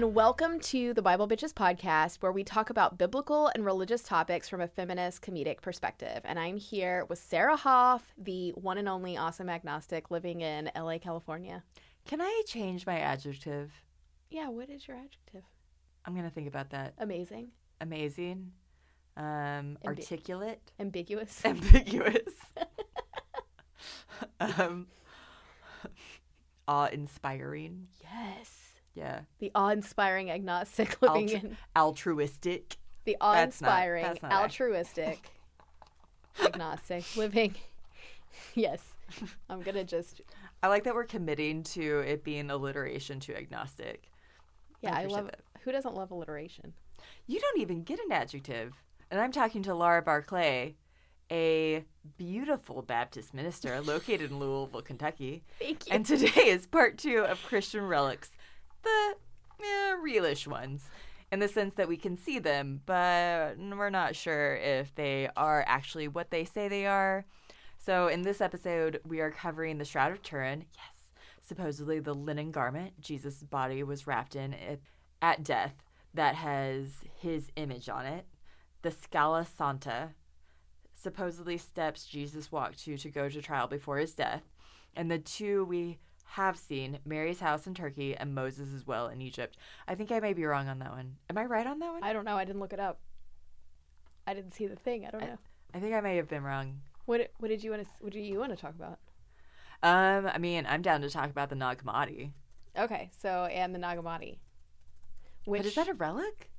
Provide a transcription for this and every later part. and welcome to the Bible Bitches podcast, where we talk about biblical and religious topics from a feminist comedic perspective. And I'm here with Sarah Hoff, the one and only awesome agnostic living in LA, California. Can I change my adjective? Yeah, what is your adjective? I'm going to think about that. Amazing. Amazing. Articulate. Ambiguous. Ambiguous. Awe-inspiring. Yes. Yeah. The awe-inspiring agnostic living in... Altruistic. The awe-inspiring, altruistic agnostic living... Yes. I'm going to just... I like that we're committing to it being alliteration to agnostic. Yeah, I love it. Who doesn't love alliteration? You don't even get an adjective. And I'm talking to Laura Barclay, a beautiful Baptist minister located in Louisville, Kentucky. Thank you. And today is part two of Christian Relics, the realish ones, in the sense that we can see them, but we're not sure if they are actually what they say they are. So in this episode, we are covering the Shroud of Turin. Yes. Supposedly the linen garment Jesus' body was wrapped in at death that has his image on it. The Scala Santa, supposedly steps Jesus walked to go to trial before his death. And the two we have seen, Mary's house in Turkey and Moses' well in Egypt. I think I may be wrong on that one. Am I right on that one? I don't know. I didn't look it up. I didn't see the thing. I don't know. I think I may have been wrong. What did you want to talk about? I mean, I'm down to talk about the Nag Hammadi. Okay, so and the Nag Hammadi. But is that a relic?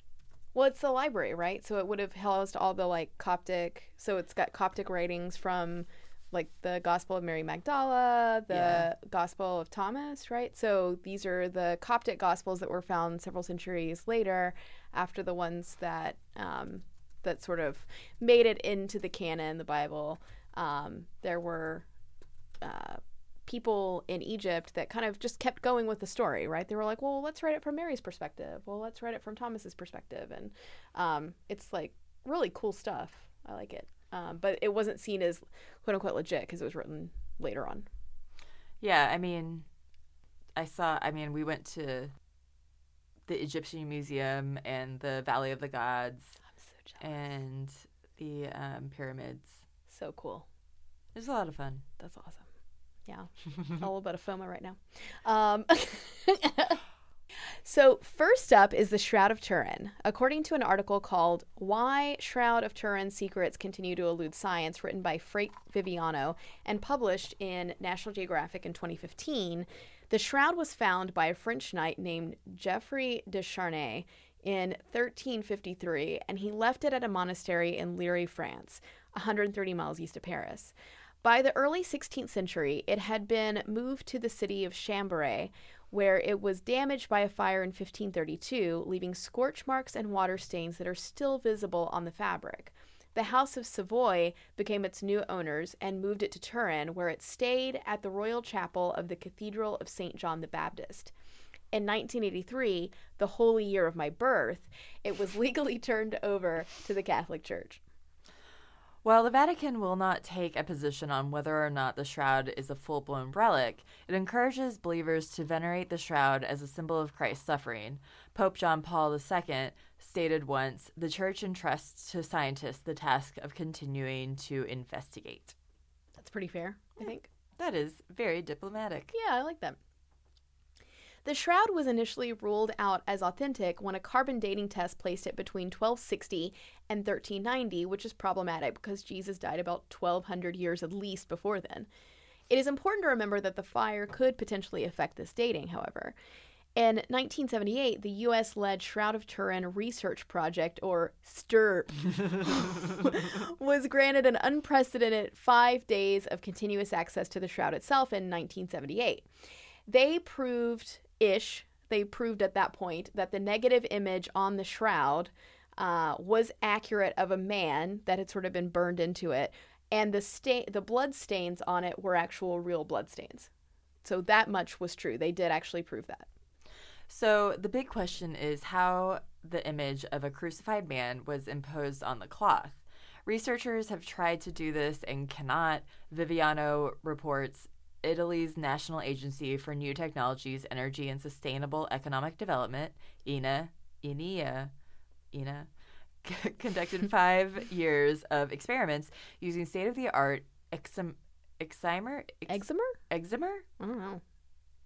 Well, it's the library, right? So it would have housed all the like Coptic. So it's got Coptic writings from like the Gospel of Mary Magdala, the Gospel of Thomas, right? So these are the Coptic Gospels that were found several centuries later, after the ones that that sort of made it into the canon, the Bible. There were people in Egypt that kind of just kept going with the story, right? They were like, well, let's write it from Mary's perspective. Well, let's write it from Thomas's perspective. And it's like really cool stuff. I like it. But it wasn't seen as quote unquote legit because it was written later on. Yeah. I mean, we went to the Egyptian Museum and the Valley of the Gods. And the pyramids. So cool. It was a lot of fun. That's awesome. Yeah. All about a FOMO right now. So first up is the Shroud of Turin. According to an article called Why Shroud of Turin Secrets Continue to Elude Science, written by Frey Viviano and published in National Geographic in 2015, the shroud was found by a French knight named Geoffrey de Charnay in 1353, and he left it at a monastery in Léry, France, 130 miles east of Paris. By the early 16th century, it had been moved to the city of Chambéry, where it was damaged by a fire in 1532, leaving scorch marks and water stains that are still visible on the fabric. The House of Savoy became its new owners and moved it to Turin, where it stayed at the royal chapel of the Cathedral of Saint John the Baptist. In 1983, the holy year of my birth, it was legally turned over to the Catholic Church. While the Vatican will not take a position on whether or not the shroud is a full-blown relic, it encourages believers to venerate the shroud as a symbol of Christ's suffering. Pope John Paul II stated once, "The Church entrusts to scientists the task of continuing to investigate." That's pretty fair, I think. That is very diplomatic. Yeah, I like that. The shroud was initially ruled out as authentic when a carbon dating test placed it between 1260 and 1390, which is problematic because Jesus died about 1,200 years at least before then. It is important to remember that the fire could potentially affect this dating, however. In 1978, the U.S.-led Shroud of Turin Research Project, or STURP, was granted an unprecedented 5 days of continuous access to the shroud itself in 1978. They proved at that point that the negative image on the shroud was accurate of a man that had sort of been burned into it, and the blood stains on it were actual real blood stains. So that much was true. They did actually prove that. So the big question is how the image of a crucified man was imposed on the cloth. Researchers have tried to do this and cannot. Viviano reports Italy's National Agency for New Technologies, Energy, and Sustainable Economic Development, ENEA, conducted 5 years of experiments using state-of-the-art excimer? I don't know.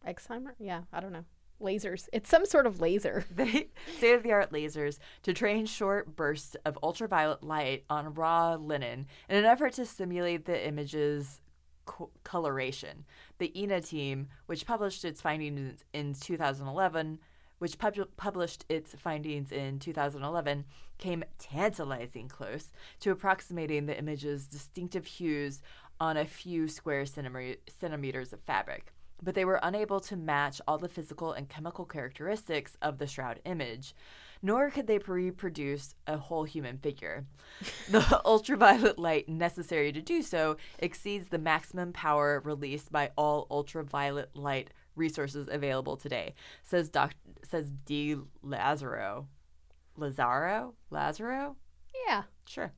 Excimer? Yeah, I don't know. Lasers. It's some sort of laser. State-of-the-art lasers to train short bursts of ultraviolet light on raw linen in an effort to simulate the image's coloration. The ENEA team, which published its findings in 2011, came tantalizing close to approximating the image's distinctive hues on a few square centimeters of fabric. But they were unable to match all the physical and chemical characteristics of the shroud image, nor could they reproduce a whole human figure. The ultraviolet light necessary to do so exceeds the maximum power released by all ultraviolet light resources available today, says De Lazzaro. Lazzaro? Yeah. Sure.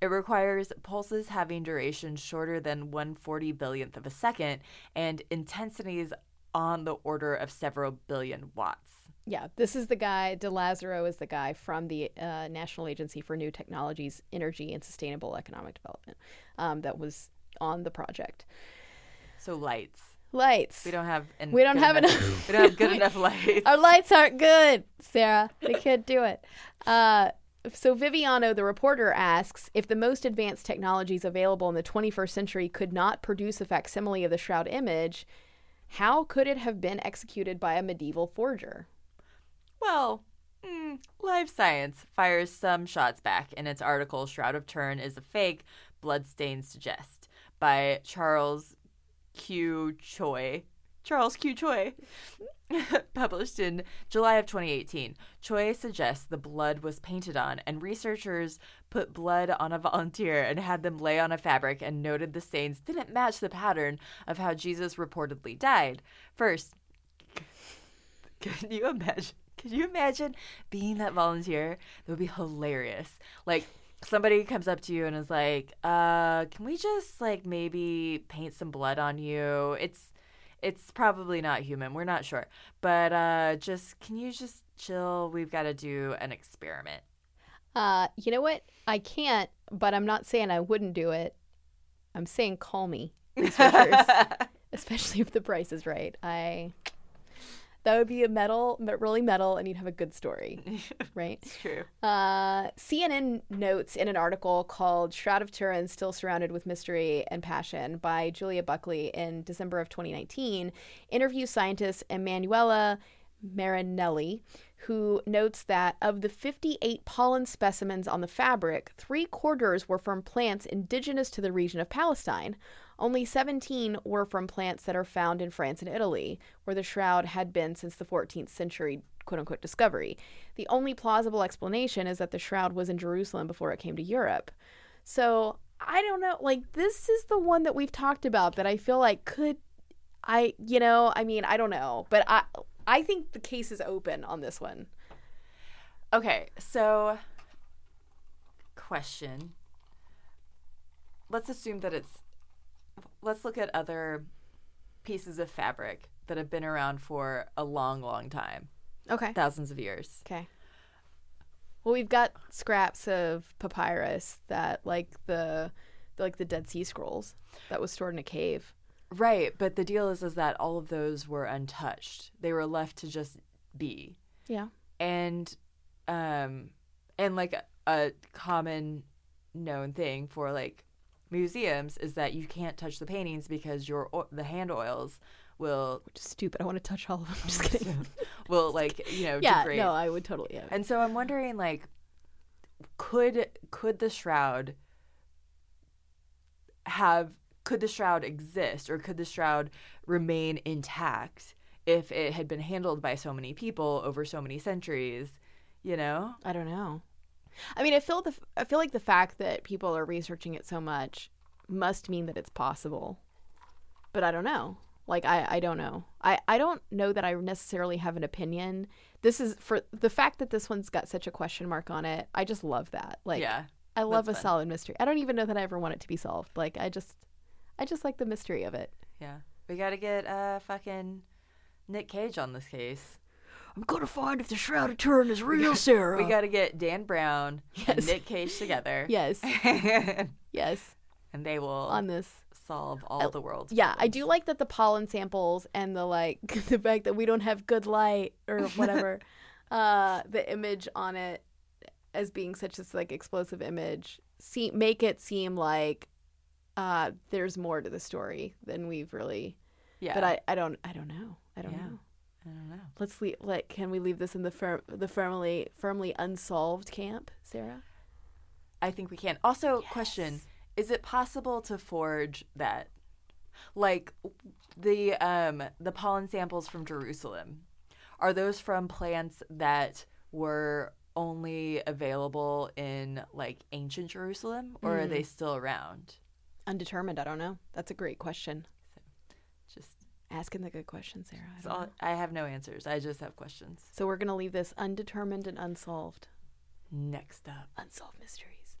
It requires pulses having duration shorter than 1/40 billionth of a second and intensities on the order of several billion watts. Yeah, this is the guy, De Lazzaro is the guy from the National Agency for New Technologies, Energy, and Sustainable Economic Development that was on the project. So lights. We don't have enough. We don't have good enough lights. Our lights aren't good, Sarah. We can't do it. So Viviano, the reporter, asks, if the most advanced technologies available in the 21st century could not produce a facsimile of the shroud image, how could it have been executed by a medieval forger? Well, Live Science fires some shots back in its article, Shroud of Turin is a Fake, Bloodstains Suggest, by Charles Q. Choi, published in July of 2018. Choi suggests the blood was painted on, and researchers put blood on a volunteer and had them lay on a fabric and noted the stains didn't match the pattern of how Jesus reportedly died. First, can you imagine being that volunteer? That would be hilarious. Like, somebody comes up to you and is like, can we just, like, maybe paint some blood on you? It's probably not human. We're not sure. But can you just chill? We've got to do an experiment. You know what? I can't, but I'm not saying I wouldn't do it. I'm saying call me, researchers, especially if the price is right. That would be really metal, and you'd have a good story, right? It's true. CNN notes in an article called Shroud of Turin, Still Surrounded with Mystery and Passion by Julia Buckley in December of 2019, interviews scientist Emanuela Marinelli, who notes that of the 58 pollen specimens on the fabric, 3/4 were from plants indigenous to the region of Palestine. Only 17 were from plants that are found in France and Italy, where the shroud had been since the 14th century, quote-unquote, discovery. The only plausible explanation is that the shroud was in Jerusalem before it came to Europe. So, I don't know, like, this is the one that we've talked about that I feel like I don't know. But I think the case is open on this one. Okay, so, question. Let's assume that let's look at other pieces of fabric that have been around for a long, long time. Okay. Thousands of years. Okay. Well, we've got scraps of papyrus that, like the Dead Sea Scrolls that was stored in a cave. Right, but the deal is that all of those were untouched. They were left to just be. Yeah. And like a common known thing for, like, museums is that you can't touch the paintings because the hand oils will... Which is stupid. I want to touch all of them. Just kidding. Will, like, you know, degrade. Yeah, no, I would totally, yeah. And so I'm wondering, like, could the shroud exist, or could the shroud remain intact if it had been handled by so many people over so many centuries, you know? I don't know. I mean, I feel like the fact that people are researching it so much must mean that it's possible. But I don't know. Like, I don't know. I don't know that I necessarily have an opinion. This is for the fact that this one's got such a question mark on it. I just love that. Like, yeah, I love a solid mystery. I don't even know that I ever want it to be solved. Like, I just like the mystery of it. Yeah. We gotta get fucking Nick Cage on this case. I'm gonna find if the Shroud of Turin is real, Sarah. We gotta get Dan Brown and Nick Cage together. Yes. Yes. And they will on this solve all the world's problems. I do like that the pollen samples and the like the fact that we don't have good light or whatever. The image on it as being such this like explosive image make it seem like there's more to the story than we've really. Yeah. But I don't know. I don't know. Let's leave. Like, can we leave this in the firmly unsolved camp, Sarah? I think we can. Also, yes. Question: is it possible to forge that, like, the pollen samples from Jerusalem? Are those from plants that were only available in like ancient Jerusalem, or are they still around? Undetermined. I don't know. That's a great question. So, just asking the good questions, Sarah. I have no answers. I just have questions. So we're gonna leave this undetermined and unsolved. Next up, unsolved mysteries.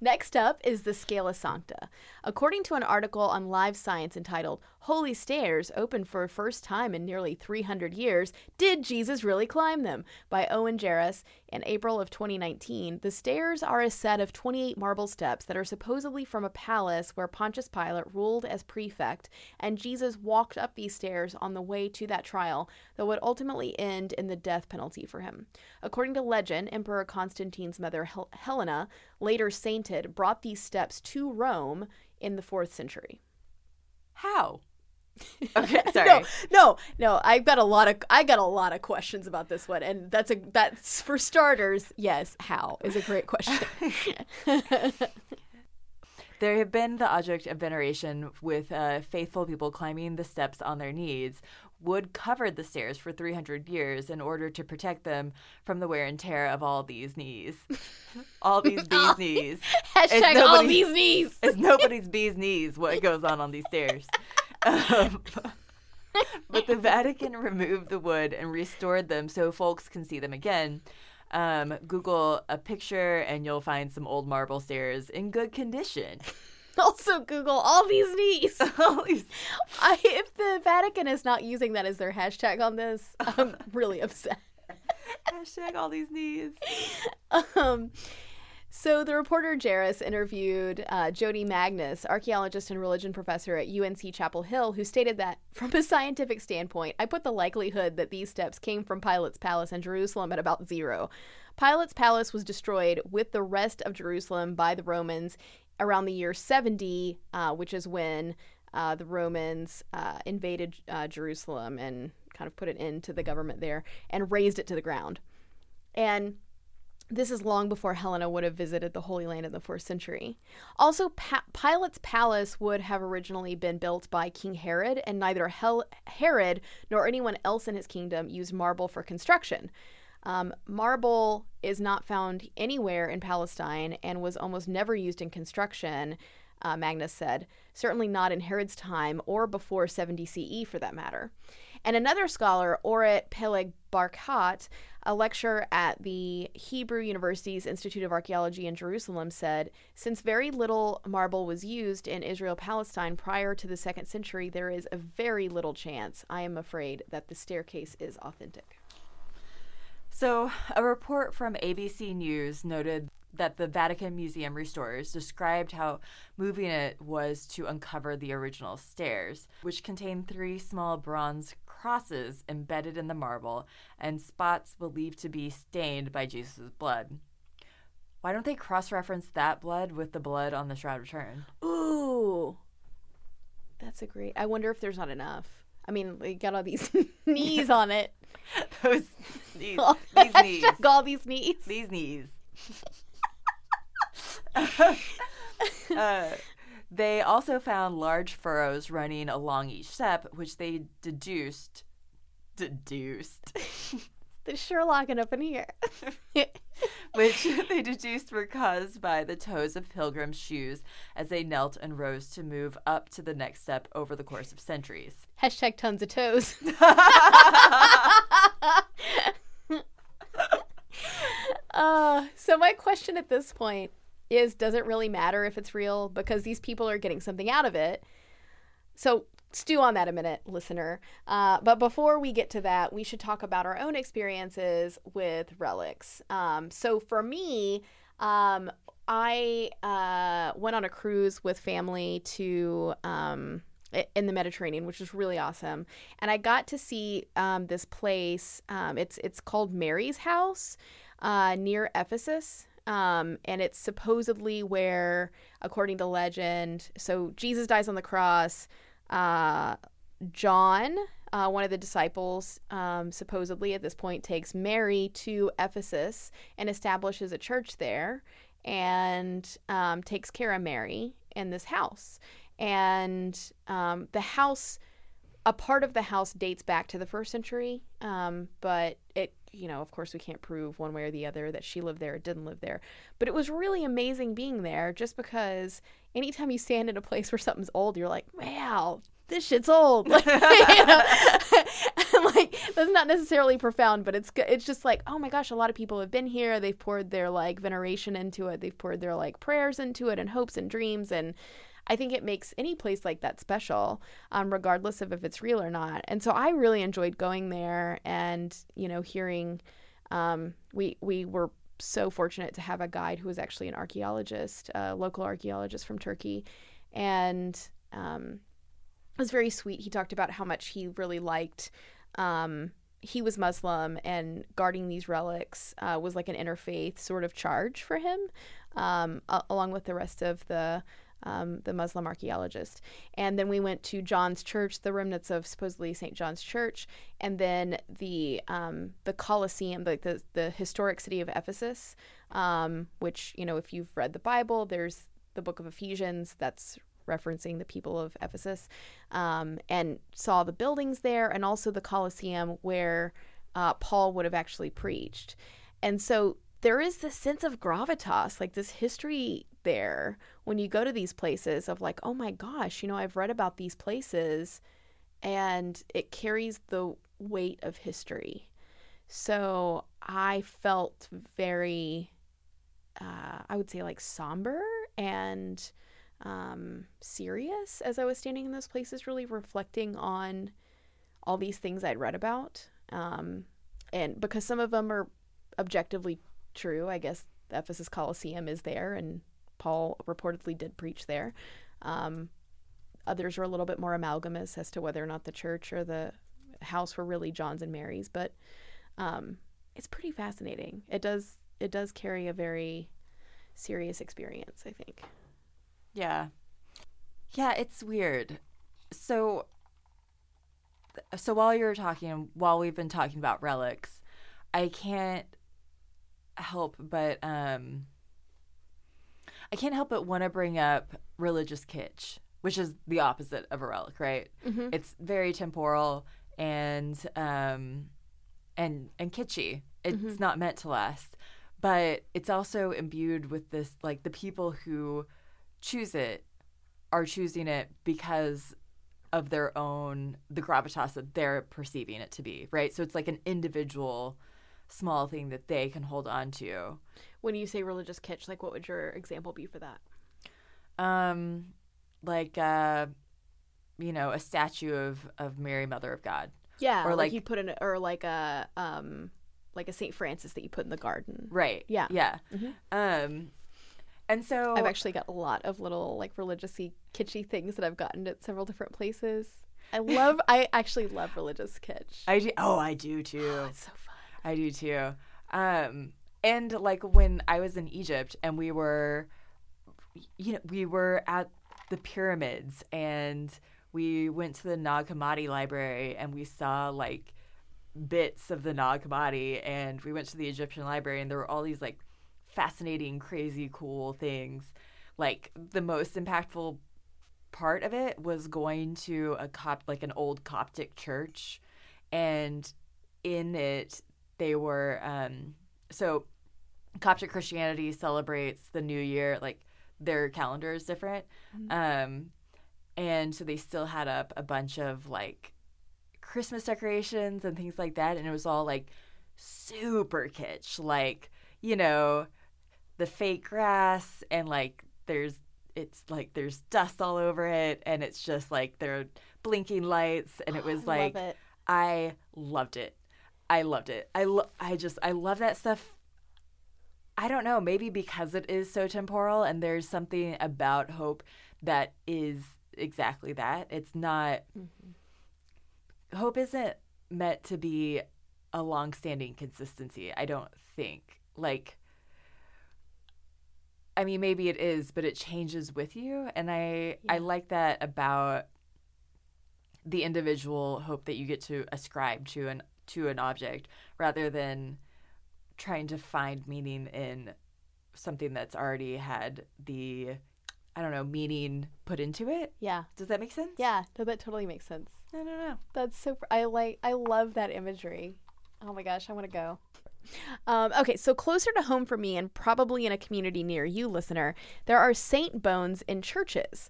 Next up is the Scala Santa. According to an article on Live Science entitled "Holy Stairs Open for First Time in Nearly 300 Years, Did Jesus Really Climb Them?" by Owen Jarrus in April of 2019, the stairs are a set of 28 marble steps that are supposedly from a palace where Pontius Pilate ruled as prefect, and Jesus walked up these stairs on the way to that trial that would ultimately end in the death penalty for him. According to legend, Emperor Constantine's mother Helena, later sainted, brought these steps to Rome in the 4th century. How? Okay, sorry. No. I got a lot of questions about this one, and that's for starters. Yes, how is a great question. There have been the object of veneration with faithful people climbing the steps on their knees. Wood covered the stairs for 300 years in order to protect them from the wear and tear of all these knees. All these bees' knees. Hashtag all these knees. It's nobody's bees' knees what goes on these stairs. But the Vatican removed the wood and restored them so folks can see them again. Google a picture and you'll find some old marble stairs in good condition. Also Google all these knees. If the Vatican is not using that as their hashtag on this, I'm really upset. Hashtag all these knees. So the reporter Jarrus interviewed Jody Magnus, archaeologist and religion professor at UNC Chapel Hill, who stated that, from a scientific standpoint, I put the likelihood that these steps came from Pilate's palace in Jerusalem at about zero. Pilate's palace was destroyed with the rest of Jerusalem by the Romans around the year 70, which is when the Romans invaded Jerusalem and kind of put an end to the government there and razed it to the ground. And this is long before Helena would have visited the Holy Land in the 4th century. Also, Pilate's palace would have originally been built by King Herod, and neither Herod nor anyone else in his kingdom used marble for construction. Marble is not found anywhere in Palestine and was almost never used in construction, Magnus said, certainly not in Herod's time or before 70 CE for that matter. And another scholar, Oret Peleg Barkat, a lecturer at the Hebrew University's Institute of Archaeology in Jerusalem, said, since very little marble was used in Israel-Palestine prior to the 2nd century, there is a very little chance, I am afraid, that the staircase is authentic. So a report from ABC News noted that the Vatican Museum restorers described how moving it was to uncover the original stairs, which contained 3 small bronze crosses embedded in the marble and spots believed to be stained by Jesus' blood. Why don't they cross-reference that blood with the blood on the Shroud of Turin? Ooh, that's a great... I wonder if there's not enough. I mean, they got all these knees on it. Those knees. These knees. All these knees. These knees. They also found large furrows running along each step, which they deduced. They're sure locking up in here. Which they deduced were caused by the toes of pilgrims' shoes as they knelt and rose to move up to the next step over the course of centuries. Hashtag tons of toes. So my question at this point is, does it really matter if it's real? Because these people are getting something out of it. So stew on that a minute, listener. But before we get to that, we should talk about our own experiences with relics. So for me, I went on a cruise with family to in the Mediterranean, which is really awesome. And I got to see this place. It's called Mary's House near Ephesus. And it's supposedly where, according to legend, so Jesus dies on the cross. John, one of the disciples, supposedly at this point takes Mary to Ephesus and establishes a church there, and takes care of Mary in this house. And the house, a part of the house dates back to the 1st century, but it, you know, of course we can't prove one way or the other that she lived there or didn't live there. But it was really amazing being there, just because anytime you stand in a place where something's old, you're like, wow, this shit's old. Like, you know? Like, that's not necessarily profound, but it's just like, oh my gosh, a lot of people have been here. They've poured their like veneration into it. They've poured their like prayers into it, and hopes and dreams. And I think it makes any place like that special, regardless of if it's real or not. And so I really enjoyed going there, and, you know, hearing, we were so fortunate to have a guide who was actually an archaeologist, a local archaeologist from Turkey. And it was very sweet. He talked about how much he really liked, he was Muslim, and guarding these relics was like an interfaith sort of charge for him, along with the rest of the Muslim archaeologist. And then we went to John's church, the remnants of supposedly St. John's church, and then the Colosseum, like the historic city of Ephesus, which, you know, if you've read the Bible, there's the book of Ephesians that's referencing the people of Ephesus, and saw the buildings there, and also the Colosseum where Paul would have actually preached. And so there is this sense of gravitas, like this history there when you go to these places, of like, oh my gosh, you know, I've read about these places, and it carries the weight of history. So I felt very, I would say, like, somber and serious as I was standing in those places, really reflecting on all these things I'd read about. And because some of them are objectively true, I guess the Ephesus Colosseum is there, and Paul reportedly did preach there. Others are a little bit more amalgamous as to whether or not the church or the house were really John's and Mary's, but it's pretty fascinating. It does carry a very serious experience, I think. Yeah, it's weird. So while we've been talking about relics, I can't help but want to bring up religious kitsch, which is the opposite of a relic, right? Mm-hmm. It's very temporal and kitschy. It's mm-hmm. not meant to last, but it's also imbued with this, like, the people who choose it are choosing it because of their own, the gravitas that they're perceiving it to be, right? So it's like an individual small thing that they can hold on to. When you say religious kitsch, like, what would your example be for that? A statue of Mary, Mother of God. Yeah, or like you put in, or like a St. Francis that you put in the garden. Right. Yeah. Yeah. Mm-hmm. And so I've actually got a lot of little, like, religiously kitschy things that I've gotten at several different places. I actually love religious kitsch. I do. Oh, I do too. Oh, it's so fun. I do too. And like when I was in Egypt and we were at the pyramids, and we went to the Nag Hammadi library, and we saw like bits of the Nag Hammadi, and we went to the Egyptian library, and there were all these like fascinating, crazy, cool things. Like the most impactful part of it was going to an old Coptic church, and in it, they were so Coptic Christianity celebrates the new year, like their calendar is different. Mm-hmm. And so they still had up a bunch of like Christmas decorations and things like that. And it was all like super kitsch, like, you know, the fake grass, and like there's dust all over it, and it's just like they're blinking lights, and it was I loved it. I love that stuff. I don't know, maybe because it is so temporal, and there's something about hope that is exactly that. It's not hope isn't meant to be a long-standing consistency, I don't think. Like, I mean, maybe it is, but it changes with you, and I like that about the individual hope that you get to ascribe to an object rather than trying to find meaning in something that's already had the, I don't know, meaning put into it. Yeah. Does that make sense? Yeah. No, that totally makes sense. I don't know. That's so, I love that imagery. Oh my gosh, I want to go. Okay, so closer to home for me, and probably in a community near you, listener, there are saint bones in churches.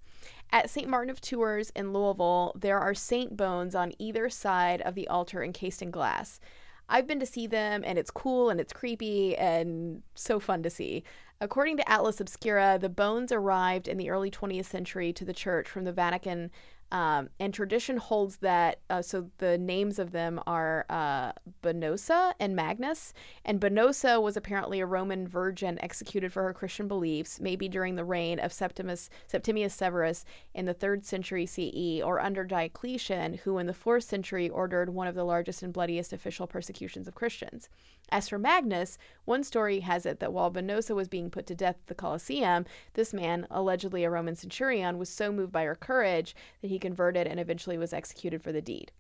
At St. Martin of Tours in Louisville, there are saint bones on either side of the altar encased in glass. I've been to see them, and it's cool, and it's creepy, and so fun to see. According to Atlas Obscura, the bones arrived in the early 20th century to the church from the Vatican, and tradition holds that, so the names of them are Bonosa and Magnus, and Bonosa was apparently a Roman virgin executed for her Christian beliefs, maybe during the reign of Septimius Severus in the 3rd century CE, or under Diocletian, who in the 4th century ordered one of the largest and bloodiest official persecutions of Christians. As for Magnus, one story has it that while Bonosa was being put to death at the Colosseum, this man, allegedly a Roman centurion, was so moved by her courage that he converted and eventually was executed for the deed.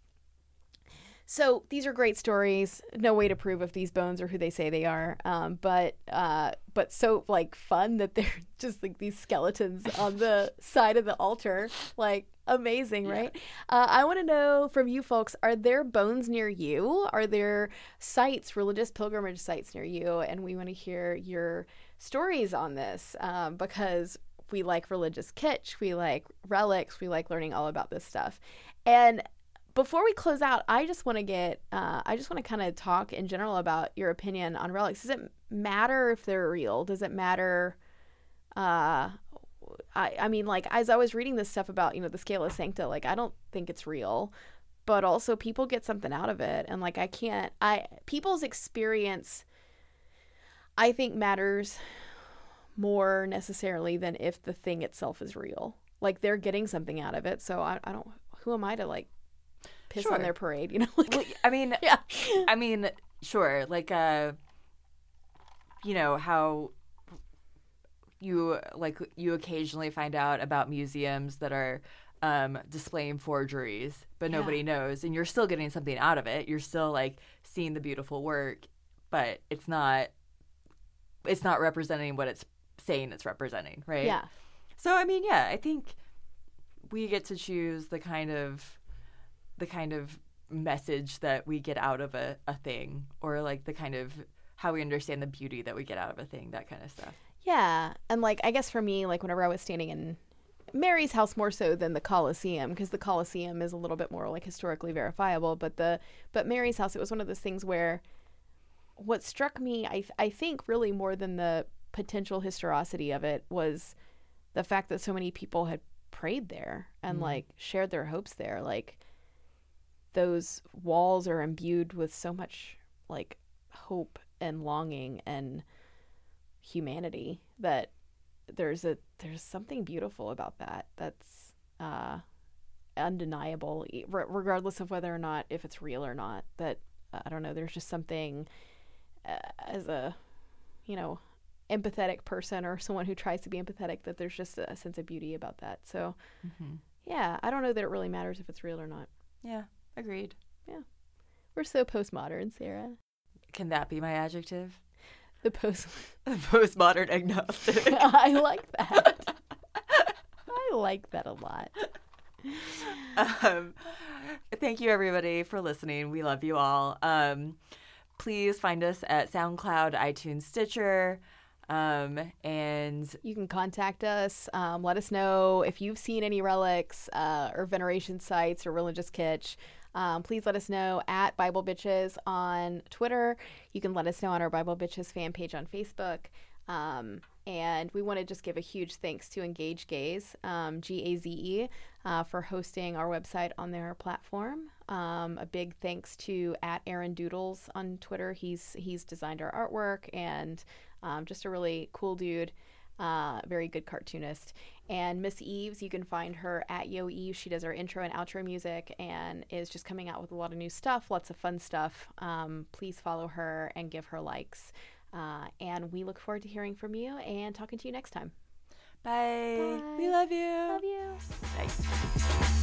So these are great stories. No way to prove if these bones are who they say they are, but so like fun that they're just like these skeletons on the side of the altar. Like amazing, right? Yeah. I want to know from you folks: are there bones near you? Are there sites, religious pilgrimage sites near you? And we want to hear your stories on this because we like religious kitsch, we like relics, we like learning all about this stuff. And before we close out, I just want to kind of talk in general about your opinion on relics. Does it matter if they're real? Does it matter? I mean, like, as I was reading this stuff about, you know, the Scala Santa, like, I don't think it's real, but also people get something out of it. And like, people's experience, I think, matters more necessarily than if the thing itself is real. Like, they're getting something out of it. So I don't, who am I to like, piss on their parade, you know? Like, well, I mean, yeah. I mean, sure. Like, you know, how you occasionally find out about museums that are displaying forgeries, but nobody knows, and you're still getting something out of it. You're still like seeing the beautiful work, but it's not representing what it's saying it's representing, right? Yeah. So, I mean, yeah, I think we get to choose the kind of message that we get out of a thing, or like the kind of how we understand the beauty that we get out of a thing, that kind of stuff. Yeah. And like, I guess for me, like whenever I was standing in Mary's house, more so than the Colosseum, because the Colosseum is a little bit more like historically verifiable, but Mary's house, it was one of those things where what struck me, I think really more than the potential historicity of it, was the fact that so many people had prayed there and like shared their hopes there. Like, those walls are imbued with so much like hope and longing and humanity that there's something beautiful about that. That's undeniable, regardless of whether or not, if it's real or not, that I don't know. There's just something as a, you know, empathetic person or someone who tries to be empathetic, that there's just a sense of beauty about that. So yeah, I don't know that it really matters if it's real or not. Yeah. Agreed. Yeah. We're so postmodern, Sarah. Can that be my adjective? The postmodern agnostic. I like that. I like that a lot. Thank you, everybody, for listening. We love you all. Please find us at SoundCloud, iTunes, Stitcher. And you can contact us. Let us know if you've seen any relics or veneration sites or religious kitsch. Please let us know at Bible Bitches on Twitter. You can let us know on our Bible Bitches fan page on Facebook. And we want to just give a huge thanks to Engage Gaze, Gaze, for hosting our website on their platform. A big thanks to @AaronDoodles on Twitter. He's designed our artwork and just a really cool dude, very good cartoonist. And Miss Eves, you can find her @YoEves. She does our intro and outro music and is just coming out with a lot of new stuff, lots of fun stuff. Please follow her and give her likes. And we look forward to hearing from you and talking to you next time. Bye. Bye. We love you. Love you. Bye.